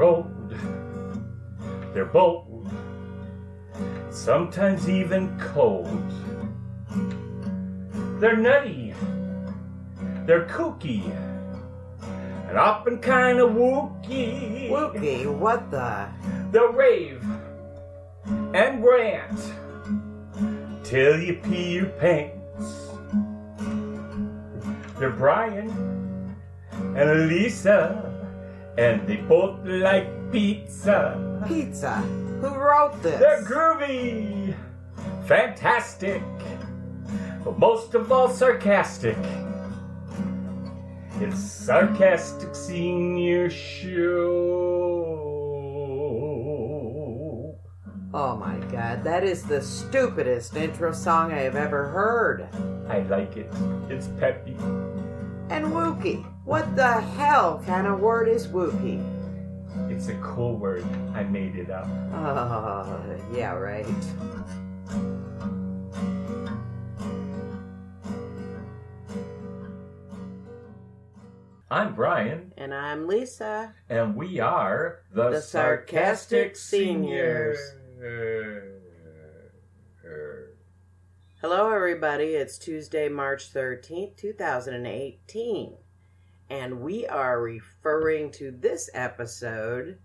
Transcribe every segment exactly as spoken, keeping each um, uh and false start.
road, they're bold, sometimes even cold. They're nutty, they're kooky, and often kind of wookie. Wookie, what the? They'll rave and rant till you pee your pants. They're Brian and Lisa, and they both like pizza. Pizza? Who wrote this? They're groovy, fantastic, but most of all sarcastic. It's Sarcastic Senior Show. Oh my god, that is the stupidest intro song I have ever heard. I like it. It's peppy. And wookie. What the hell kind of word is wookie? It's a cool word. I made it up. Oh, yeah, right. I'm Brian. And I'm Lisa. And we are the, the Sarcastic, Sarcastic Seniors. Seniors. Hello, everybody. It's Tuesday, March thirteenth, two thousand eighteen. And we are referring to this episode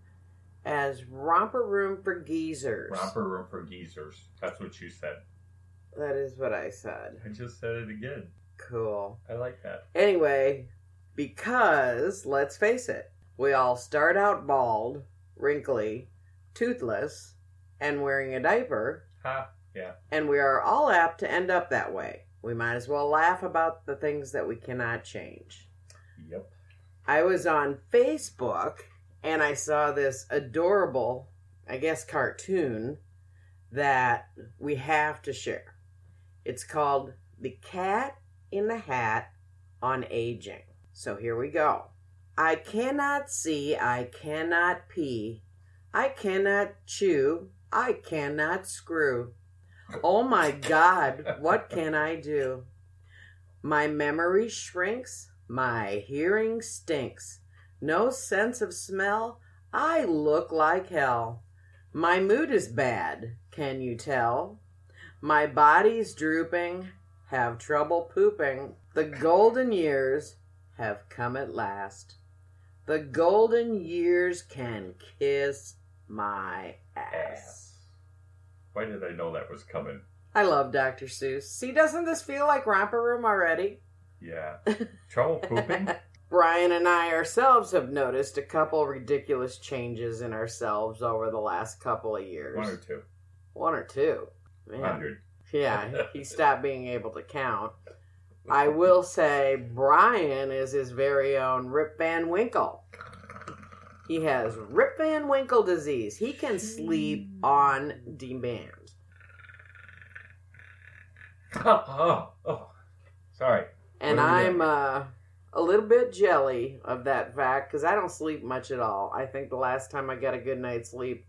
as Romper Room for Geezers. Romper Room for Geezers. That's what you said. That is what I said. I just said it again. Cool. I like that. Anyway... because, let's face it, we all start out bald, wrinkly, toothless, and wearing a diaper. Ha, yeah. And we are all apt to end up that way. We might as well laugh about the things that we cannot change. Yep. I was on Facebook, and I saw this adorable, I guess, cartoon that we have to share. It's called The Cat in the Hat on Aging. So here we go. I cannot see, I cannot pee, I cannot chew, I cannot screw. Oh my God, what can I do? My memory shrinks, my hearing stinks, no sense of smell, I look like hell. My mood is bad, can you tell? My body's drooping, have trouble pooping. The golden years have come at last. The golden years can kiss my ass. Why did I know that was coming? I love Doctor Seuss. See, doesn't this feel like Romper Room already? Yeah. Trouble pooping? Brian and I ourselves have noticed a couple ridiculous changes in ourselves over the last couple of years. One or two. One or two. Man. Hundred. Yeah, he stopped being able to count. I will say Brian is his very own Rip Van Winkle. He has Rip Van Winkle disease. He can sleep on demand. Oh, oh, oh. Sorry. And I'm uh, a little bit jelly of that fact because I don't sleep much at all. I think the last time I got a good night's sleep,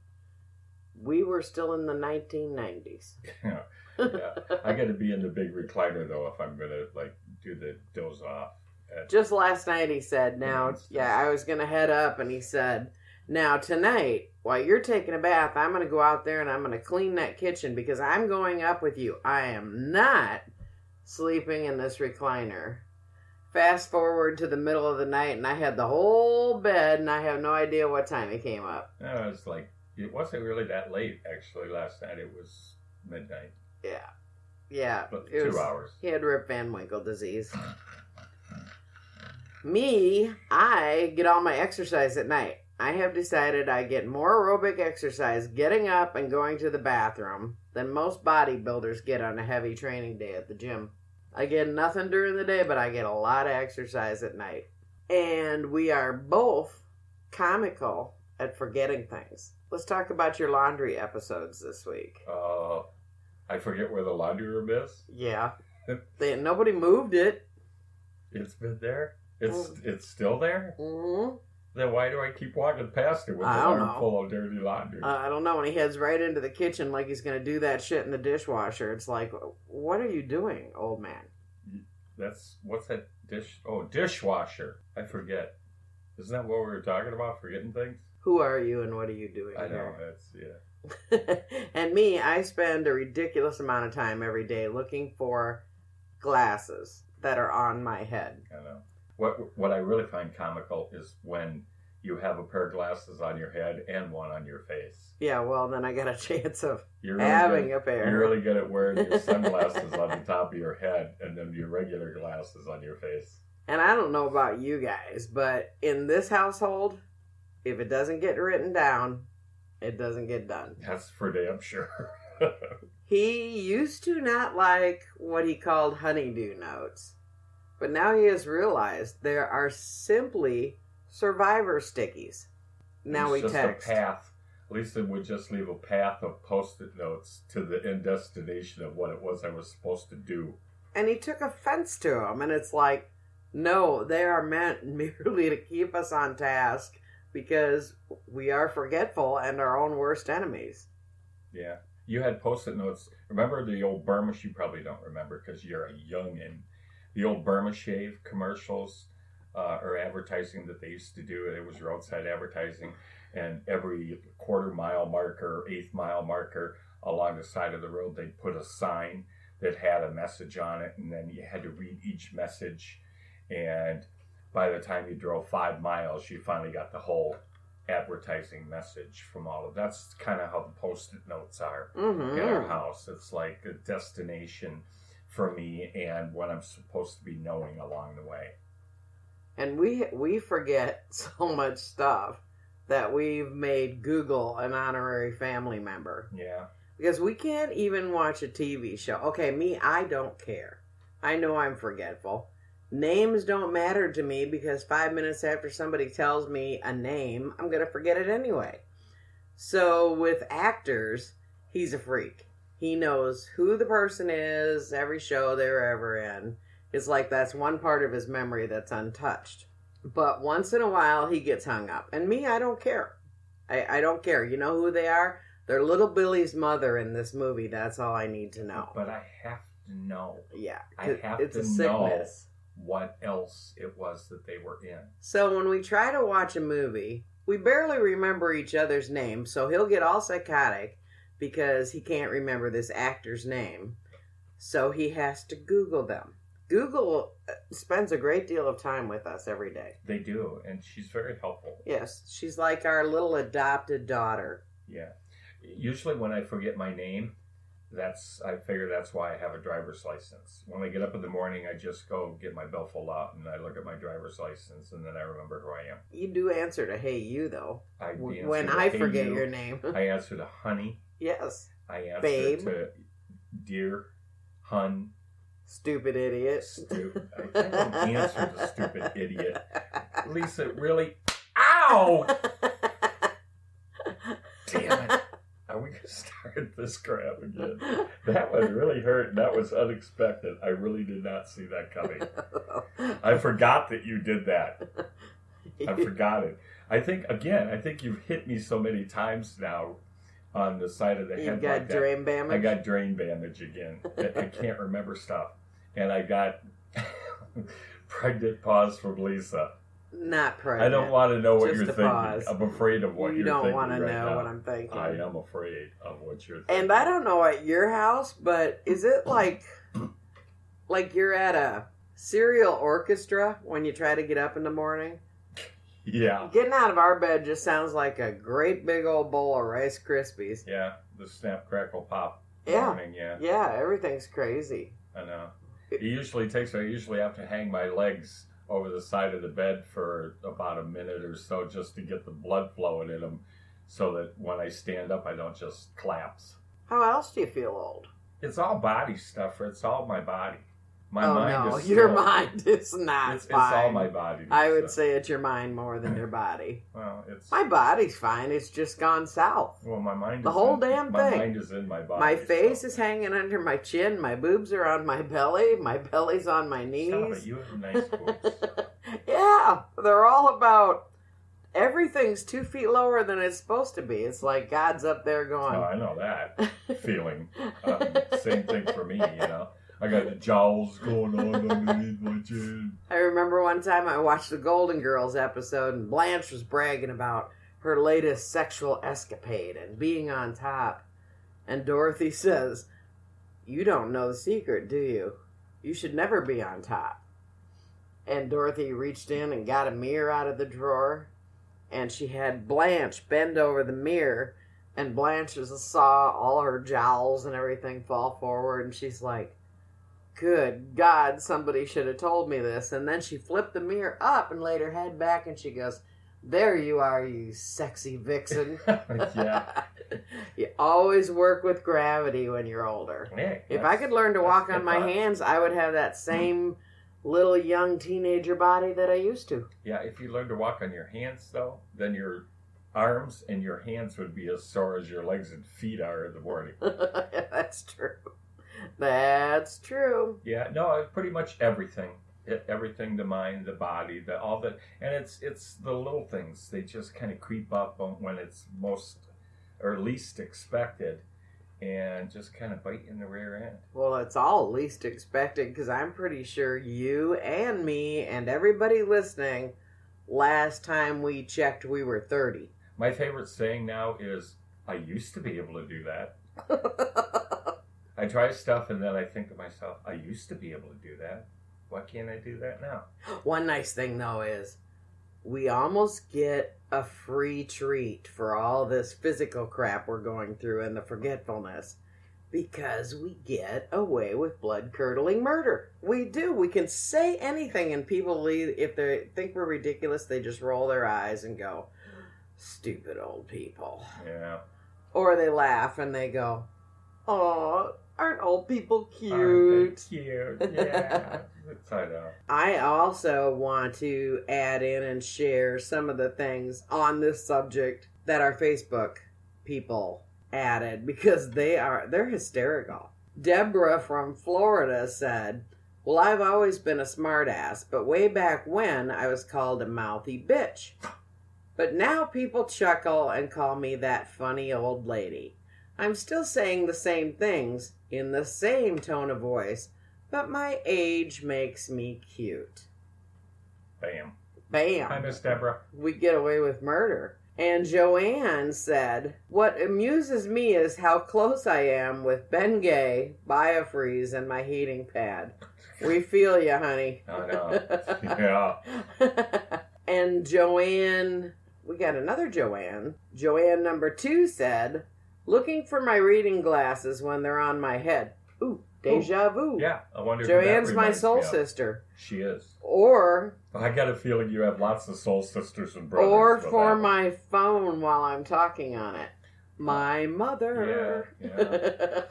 we were still in the nineteen nineties. Yeah. Yeah, I got to be in the big recliner though if I'm gonna like do the doze off. At... just last night he said, "Now, yeah, I was gonna head up," and he said, "Now tonight, while you're taking a bath, I'm gonna go out there and I'm gonna clean that kitchen because I'm going up with you. I am not sleeping in this recliner." Fast forward to the middle of the night, and I had the whole bed, and I have no idea what time he came up. Yeah, it was like it wasn't really that late actually. Last night it was midnight. Yeah, yeah. But two was, hours. He had Rip Van Winkle disease. Me, I get all my exercise at night. I have decided I get more aerobic exercise getting up and going to the bathroom than most bodybuilders get on a heavy training day at the gym. I get nothing during the day, but I get a lot of exercise at night. And we are both comical at forgetting things. Let's talk about your laundry episodes this week. Oh. Uh... I forget where the laundry room is. Yeah. They, nobody moved it. It's been there? It's mm. it's still there? Mm-hmm. Then why do I keep walking past it with I an arm full of dirty laundry? Uh, I don't know. When he heads right into the kitchen like he's going to do that shit in the dishwasher, it's like, what are you doing, old man? That's, what's that dish? Oh, dishwasher. I forget. Isn't that what we were talking about, forgetting things? who are you and what are you doing I here? know, that's, yeah. And me, I spend a ridiculous amount of time every day looking for glasses that are on my head. I know. What what I really find comical is when you have a pair of glasses on your head and one on your face. Yeah, well, then I got a chance of really having good, a pair. You're really good at wearing your sunglasses on the top of your head and then your regular glasses on your face. And I don't know about you guys, but in this household, if it doesn't get written down, it doesn't get done. That's for damn sure. He used to not like what he called honeydew notes, but now he has realized there are simply survivor stickies. Now it's we just text. A path. Lisa would just leave a path of post-it notes to the end destination of what it was I was supposed to do. And he took offense to them, and it's like, no, they are meant merely to keep us on task, because we are forgetful and our own worst enemies. Yeah. You had post-it notes. Remember the old Burma? You probably don't remember because you're a youngin'. The old Burma Shave commercials uh, or advertising that they used to do. It was roadside advertising. And every quarter mile marker, eighth mile marker along the side of the road, they'd put a sign that had a message on it. And then you had to read each message. And by the time you drove five miles, you finally got the whole advertising message from all of that. That's kind of how the post-it notes are mm-hmm. in our house. It's like a destination for me and what I'm supposed to be knowing along the way. And we we forget so much stuff that we've made Google an honorary family member. Yeah. Because we can't even watch a T V show. Okay, me, I don't care. I know I'm forgetful. Names don't matter to me because five minutes after somebody tells me a name, I'm going to forget it anyway. So with actors, he's a freak. He knows who the person is, every show they were ever in. It's like that's one part of his memory that's untouched. But once in a while, he gets hung up. And me, I don't care. I, I don't care. You know who they are? They're Little Billy's mother in this movie. That's all I need to know. But I have to know. Yeah. I have it's to It's a sickness. Know. What else it was that they were in. So when we try to watch a movie, we barely remember each other's names, so he'll get all psychotic because he can't remember this actor's name. So he has to Google them. Google spends a great deal of time with us every day. They do, and she's very helpful. Yes, she's like our little adopted daughter. Yeah. Usually when I forget my name, That's I figure that's why I have a driver's license. When I get up in the morning, I just go get my billfold out and I look at my driver's license and then I remember who I am. You do answer to hey you though. I do when I hey forget you. Your name. I answer to honey. Yes. I answer Babe. To dear, hun. Stupid idiot. Stupid. I don't answer to stupid idiot. Lisa, really? Ow! Damn it. Are we going to start this crap again? That one really hurt. That was unexpected. I really did not see that coming. I forgot that you did that. I forgot it. I think, again, I think you've hit me so many times now on the side of the head. You got like drain that. damage? I got drain damage again. I can't remember stuff. And I got pregnant pause from Lisa. Not pregnant. I don't want to know what Just you're thinking. Pause. I'm afraid of what you you're thinking. You don't want to right know now. What I'm thinking. I am afraid of what you're thinking. And I don't know at your house, but is it like like you're at a serial orchestra when you try to get up in the morning? Yeah. Getting out of our bed just sounds like a great big old bowl of Rice Krispies. Yeah, the snap, crackle, pop yeah. morning, yeah. Yeah, everything's crazy. I know. It usually takes, I usually have to hang my legs over the side of the bed for about a minute or so just to get the blood flowing in them so that when I stand up, I don't just collapse. How else do you feel old? It's all body stuff. It's all my body. My oh, mind no. is your still, mind is not it's, fine. It's all my body. I would stuff. say it's your mind more than your body. Well, it's... My body's fine. It's just gone south. Well, my mind the is... The whole in, damn my thing. My mind is in my body. My face so. is hanging under my chin. My boobs are on my belly. My belly's on my knees. Stop it. You have nice boobs. Yeah. They're all about... Everything's two feet lower than it's supposed to be. It's like God's up there going... Oh, I know that feeling. Um, same thing for me, you know. I got the jowls going on underneath my chin. I remember one time I watched the Golden Girls episode and Blanche was bragging about her latest sexual escapade and being on top. And Dorothy says, "You don't know the secret, do you? You should never be on top." And Dorothy reached in and got a mirror out of the drawer, and she had Blanche bend over the mirror, and Blanche saw all her jowls and everything fall forward, and she's like, "Good God, somebody should have told me this." And then she flipped the mirror up and laid her head back, and she goes, "There you are, you sexy vixen." Yeah. You always work with gravity when you're older. Yeah, if I could learn to walk on my hands, I would have that same little young teenager body that I used to. Yeah, if you learn to walk on your hands, though, then your arms and your hands would be as sore as your legs and feet are in the morning. That's true. That's true. Yeah, no, it's pretty much everything. It, everything, the mind, the body, the all the, and it's it's the little things. They just kind of creep up when it's most or least expected, and just kind of bite in the rear end. Well, it's all least expected, because I'm pretty sure you and me and everybody listening, last time we checked, we were thirty. My favorite saying now is, "I used to be able to do that." I try stuff and then I think to myself, "I used to be able to do that. Why can't I do that now?" One nice thing, though, is we almost get a free treat for all this physical crap we're going through and the forgetfulness, because we get away with blood-curdling murder. We do. We can say anything, and people leave, if they think we're ridiculous, they just roll their eyes and go, "Stupid old people." Yeah. Or they laugh and they go, "Aw, aren't old people cute?" Aren't they cute? Yeah. I know. I also want to add in and share some of the things on this subject that our Facebook people added, because they are they're hysterical. Deborah from Florida said, "Well, I've always been a smartass, but way back when I was called a mouthy bitch. But now people chuckle and call me that funny old lady. I'm still saying the same things in the same tone of voice, but my age makes me cute." Bam. Bam. I miss Deborah. We get away with murder. And Joanne said, "What amuses me is how close I am with Bengay, Biofreeze, and my heating pad." We feel you, honey. I know. Yeah. And Joanne, we got another Joanne. Joanne number two said, "Looking for my reading glasses when they're on my head." Ooh. Deja vu. Yeah, I wonder. Joanne's my soul sister. She is. Or I got a feeling you have lots of soul sisters and brothers. Or for my phone while I'm talking on it. My mother. Yeah, yeah.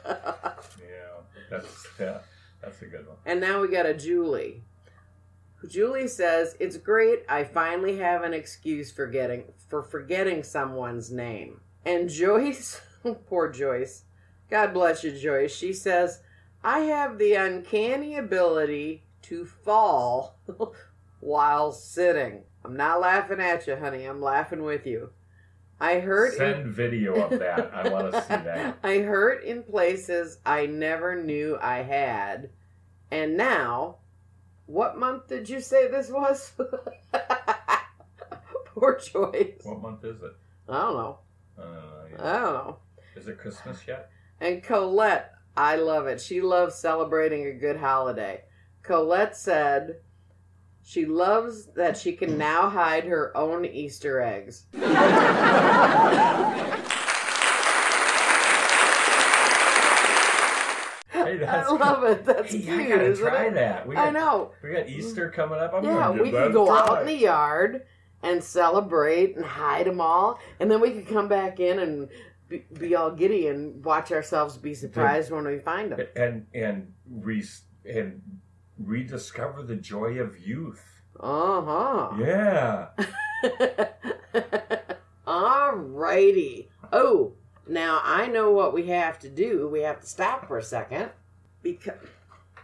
Yeah, that's yeah, that's a good one. And now we got a Julie. Julie says, "It's great. I finally have an excuse for getting for forgetting someone's name." And Joyce, poor Joyce. God bless you, Joyce. She says, "I have the uncanny ability to fall while sitting." I'm not laughing at you, honey. I'm laughing with you. I hurt. Send in... video of that. I want to see that. I hurt in places I never knew I had. And now, what month did you say this was? Poor Joyce. What month is it? I don't know. Uh, yeah. I don't know. Is it Christmas yet? And Colette. I love it. She loves celebrating a good holiday. Colette said she loves that she can now hide her own Easter eggs. Hey, that's I love it. That's hey, cute, gotta isn't try it? That. We got, I know. We got Easter coming up. I'm yeah, we can go time. out in the yard and celebrate and hide them all, and then we can come back in and Be, be all giddy and watch ourselves be surprised and, when we find them, and and re and rediscover the joy of youth. Uh huh. Yeah. All righty. Oh, now I know what we have to do. We have to stop for a second because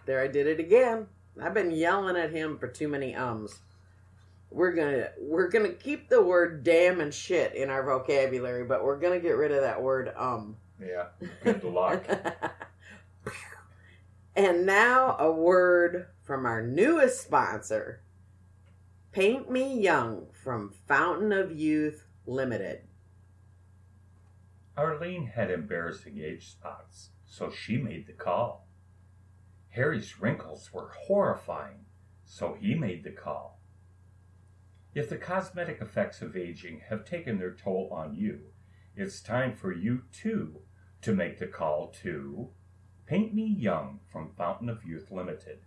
there I did it again. I've been yelling at him for too many ums. We're gonna we're gonna keep the word damn and shit in our vocabulary, but we're gonna get rid of that word um. Yeah. Good luck. And now a word from our newest sponsor, Paint Me Young from Fountain of Youth Limited. Arlene had embarrassing age spots, so she made the call. Harry's wrinkles were horrifying, so he made the call. If the cosmetic effects of aging have taken their toll on you, it's time for you, too, to make the call to Paint Me Young from Fountain of Youth Limited.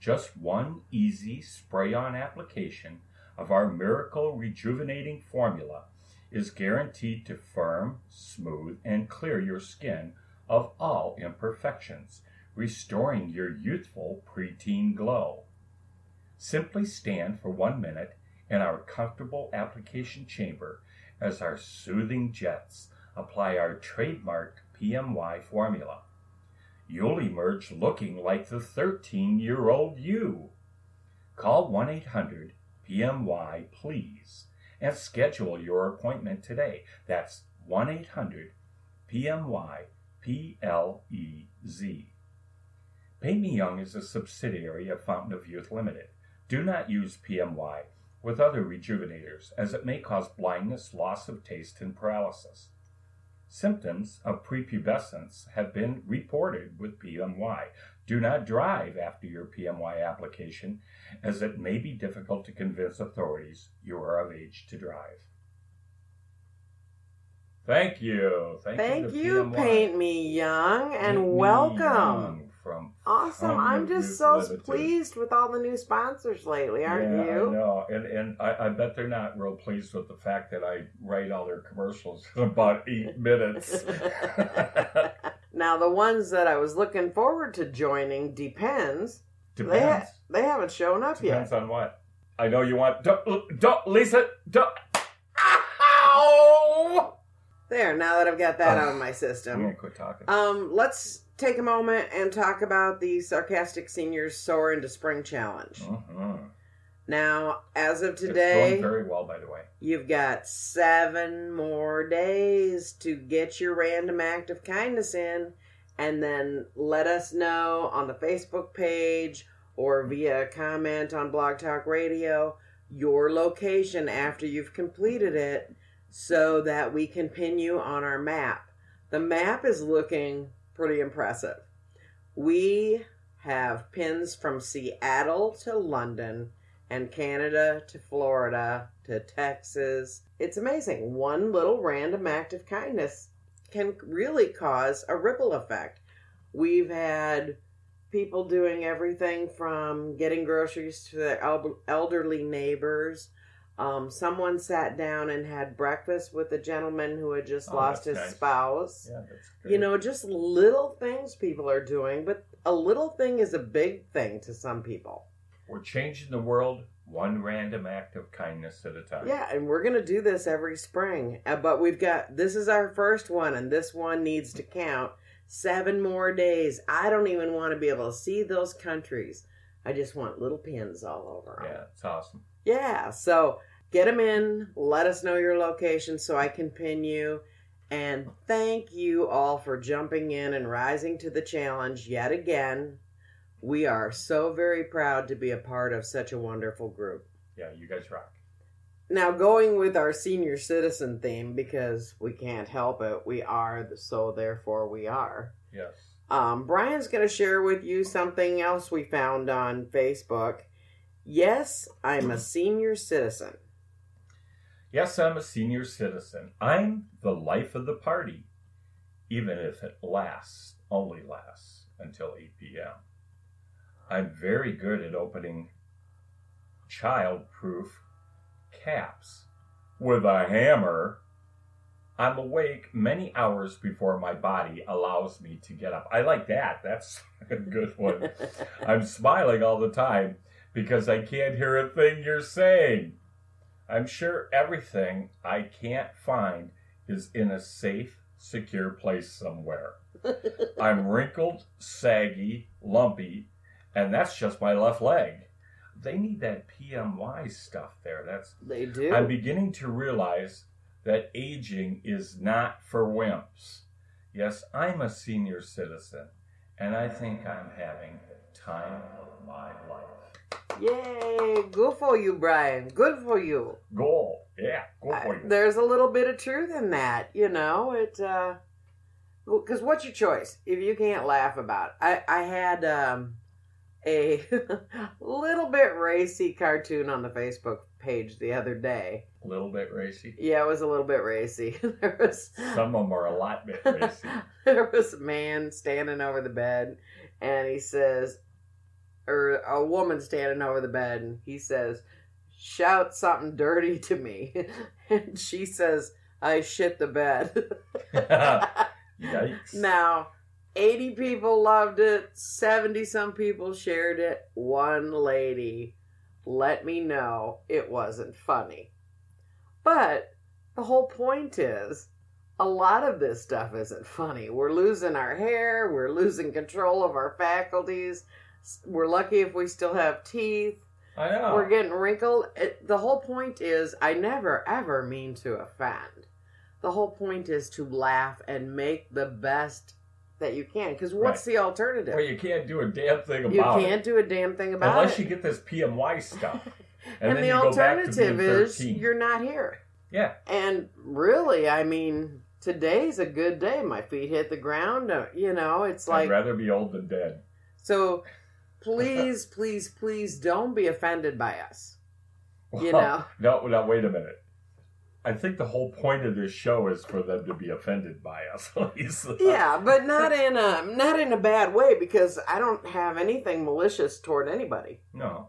Just one easy spray-on application of our miracle rejuvenating formula is guaranteed to firm, smooth, and clear your skin of all imperfections, restoring your youthful preteen glow. Simply stand for one minute in our comfortable application chamber as our soothing jets apply our trademark P M Y formula. You'll emerge looking like the thirteen-year-old you. Call one eight hundred P M Y please and schedule your appointment today. That's one eight hundred P M Y P L E Z. Paint Me Young is a subsidiary of Fountain of Youth Limited. Do not use P M Y with other rejuvenators, as it may cause blindness, loss of taste, and paralysis. Symptoms of prepubescence have been reported with P M Y. Do not drive after your P M Y application, as it may be difficult to convince authorities you are of age to drive. Thank you. Thank, Thank you, you Paint Me Young, and Paint welcome. Young. From awesome. I'm just so limited. pleased with all the new sponsors lately, aren't yeah, you? I know. And, and I, I bet they're not real pleased with the fact that I write all their commercials in about eight minutes. Now, the ones that I was looking forward to joining, Depends. Depends. They, ha- they haven't shown up Depends yet. Depends on what? I know you want... Don't, don't, Lisa, don't... Ow! There, now that I've got that out of my system. I'm going to quit talking. Um, let's... Take a moment and talk about the Sarcastic Seniors Soar into Spring Challenge. Uh-huh. Now, as of today... It's going very well, by the way. You've got seven more days to get your random act of kindness in, and then let us know on the Facebook page or via a comment on Blog Talk Radio your location after you've completed it so that we can pin you on our map. The map is looking... pretty impressive. We have pins from Seattle to London and Canada to Florida to Texas. It's amazing. One little random act of kindness can really cause a ripple effect. We've had people doing everything from getting groceries to their elderly neighbors. Um, someone sat down and had breakfast with a gentleman who had just oh, lost his nice. spouse. Yeah, that's great. You know, just little things people are doing, but a little thing is a big thing to some people. We're changing the world one random act of kindness at a time. Yeah, and we're going to do this every spring. Uh, but we've got, this is our first one, and this one needs to count. Seven more days. I don't even want to be able to see those countries. I just want little pins all over them. Yeah, it's awesome. Yeah, so get them in. Let us know your location so I can pin you. And thank you all for jumping in and rising to the challenge yet again. We are so very proud to be a part of such a wonderful group. Yeah, you guys rock. Now, going with our senior citizen theme, because we can't help it, we are, so therefore we are. Yes. Um, Brian's going to share with you something else we found on Facebook. Yes, I'm a senior citizen. Yes, I'm a senior citizen. I'm the life of the party, even if it lasts, only lasts until eight p.m. I'm very good at opening child-proof caps with a hammer. I'm awake many hours before my body allows me to get up. I like that. That's a good one. I'm smiling all the time, because I can't hear a thing you're saying. I'm sure everything I can't find is in a safe, secure place somewhere. I'm wrinkled, saggy, lumpy, and that's just my left leg. They need that P M Y stuff there. That's They do. I'm beginning to realize that aging is not for wimps. Yes, I'm a senior citizen, and I think I'm having the time of my life. Yay! Good for you, Brian. Good for you. Go. Yeah, good for you. I, there's a little bit of truth in that, you know. It uh, because what's your choice if you can't laugh about it? I I had um a little bit racy cartoon on the Facebook page the other day. A little bit racy. Yeah, it was a little bit racy. There was some of them are a lot bit racy. There was a man standing over the bed, and he says. Or a woman standing over the bed, and he says, shout something dirty to me. And she says, I shit the bed. Yikes. Now, eighty people loved it, seventy-some people shared it. One lady let me know it wasn't funny. But the whole point is, a lot of this stuff isn't funny. We're losing our hair, we're losing control of our faculties. We're lucky if we still have teeth. I know. We're getting wrinkled. It, the whole point is, I never, ever mean to offend. The whole point is to laugh and make the best that you can. Because what's right. the alternative? Well, you can't do a damn thing about you it. You can't do a damn thing about Unless it. Unless you get this P M Y stuff. And, and then the you alternative go back to is you're not here. Yeah. And really, I mean, today's a good day. My feet hit the ground. You know, it's I'd like... I'd rather be old than dead. So... Please, please, please don't be offended by us. You well, know? No, no, wait a minute. I think the whole point of this show is for them to be offended by us, Lisa. Yeah, but not in a not in a bad way, because I don't have anything malicious toward anybody. No.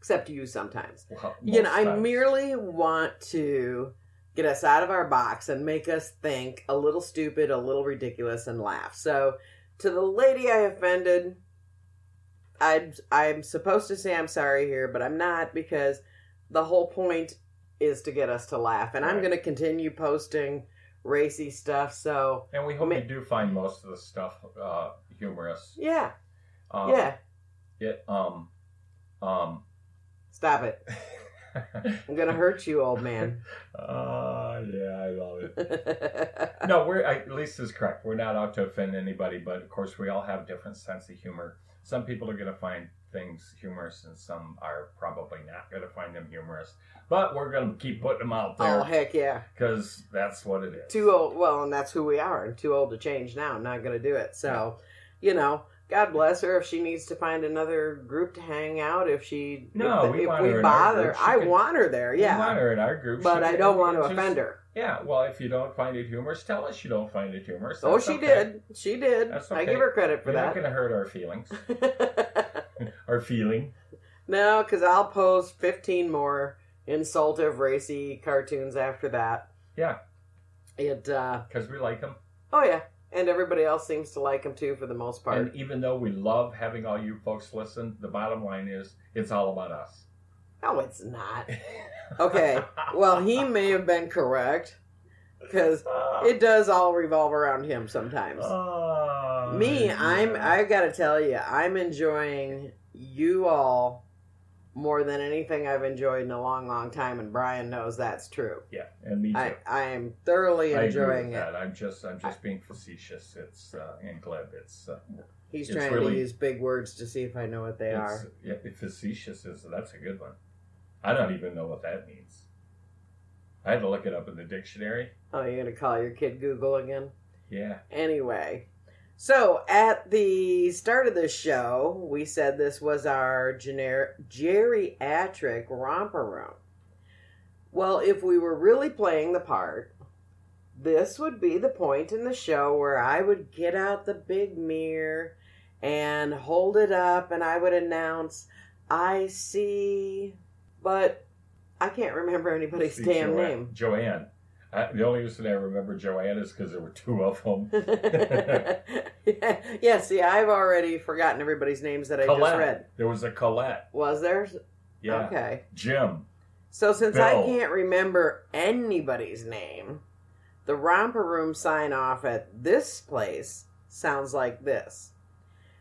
Except you sometimes. Well, you know, times. I merely want to get us out of our box and make us think a little stupid, a little ridiculous, and laugh. So, to the lady I offended... I'm, I'm supposed to say I'm sorry here, but I'm not, because the whole point is to get us to laugh. And right. I'm going to continue posting racy stuff. So, and we hope ma- you do find most of the stuff uh, humorous. Yeah. Um, yeah. It, um, um. Stop it. I'm going to hurt you, old man. Oh, uh, yeah, I love it. No, we're, I, Lisa's correct. We're not out to offend anybody, but of course we all have different sense of humor. Some people are going to find things humorous, and some are probably not going to find them humorous. But we're going to keep putting them out there. Oh, heck yeah. Because that's what it is. Too old. Well, and that's who we are. I'm too old to change now. I'm not going to do it. So, you know, God bless her if she needs to find another group to hang out. If she, no, if, we, if want we her bother, I could, want her there. Yeah, we want her in our group. But she I don't want to just, offend her. Yeah, well, if you don't find it humorous, tell us you don't find it humorous. That's oh, she okay. did. She did. That's okay. I give her credit for You're that. Not going to hurt our feelings. Our feeling. No, because I'll post fifteen more insultive, racy cartoons after that. Yeah. It. Because uh, we like them. Oh yeah. And everybody else seems to like them, too, for the most part. And even though we love having all you folks listen, the bottom line is, it's all about us. No, it's not. Okay. Well, he may have been correct, because it does all revolve around him sometimes. Oh, Me, yeah. I'm, I've got to tell you, I'm enjoying you all more than anything I've enjoyed in a long, long time, and Brian knows that's true. Yeah, and me too. I, I am thoroughly I enjoying agree with it. That. I'm just, I'm just I, being facetious. It's uh, and glib. It's. Uh, He's it's trying really, to use big words to see if I know what they are. Yeah, facetious is that's a good one. I don't even know what that means. I had to look it up in the dictionary. Oh, you're gonna call your kid Google again? Yeah. Anyway. So, at the start of this show, we said this was our gener- geriatric romper room. Well, if we were really playing the part, this would be the point in the show where I would get out the big mirror and hold it up, and I would announce, I see, but I can't remember anybody's see, damn Joanne. name. Joanne. I, the only reason I remember Joanne is because there were two of them. yeah, yeah, see, I've already forgotten everybody's names that I Colette. just read. There was a Colette. Was there? Yeah. Okay. Jim. So since Bill. I can't remember anybody's name, the romper room sign-off at this place sounds like this.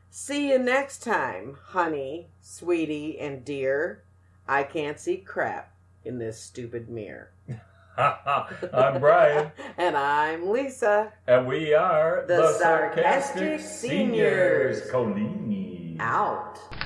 See you next time, honey, sweetie, and dear. I can't see crap in this stupid mirror. I'm Brian. And I'm Lisa. And we are the, the Sarcastic, Sarcastic Seniors. Seniors. Colini. Out.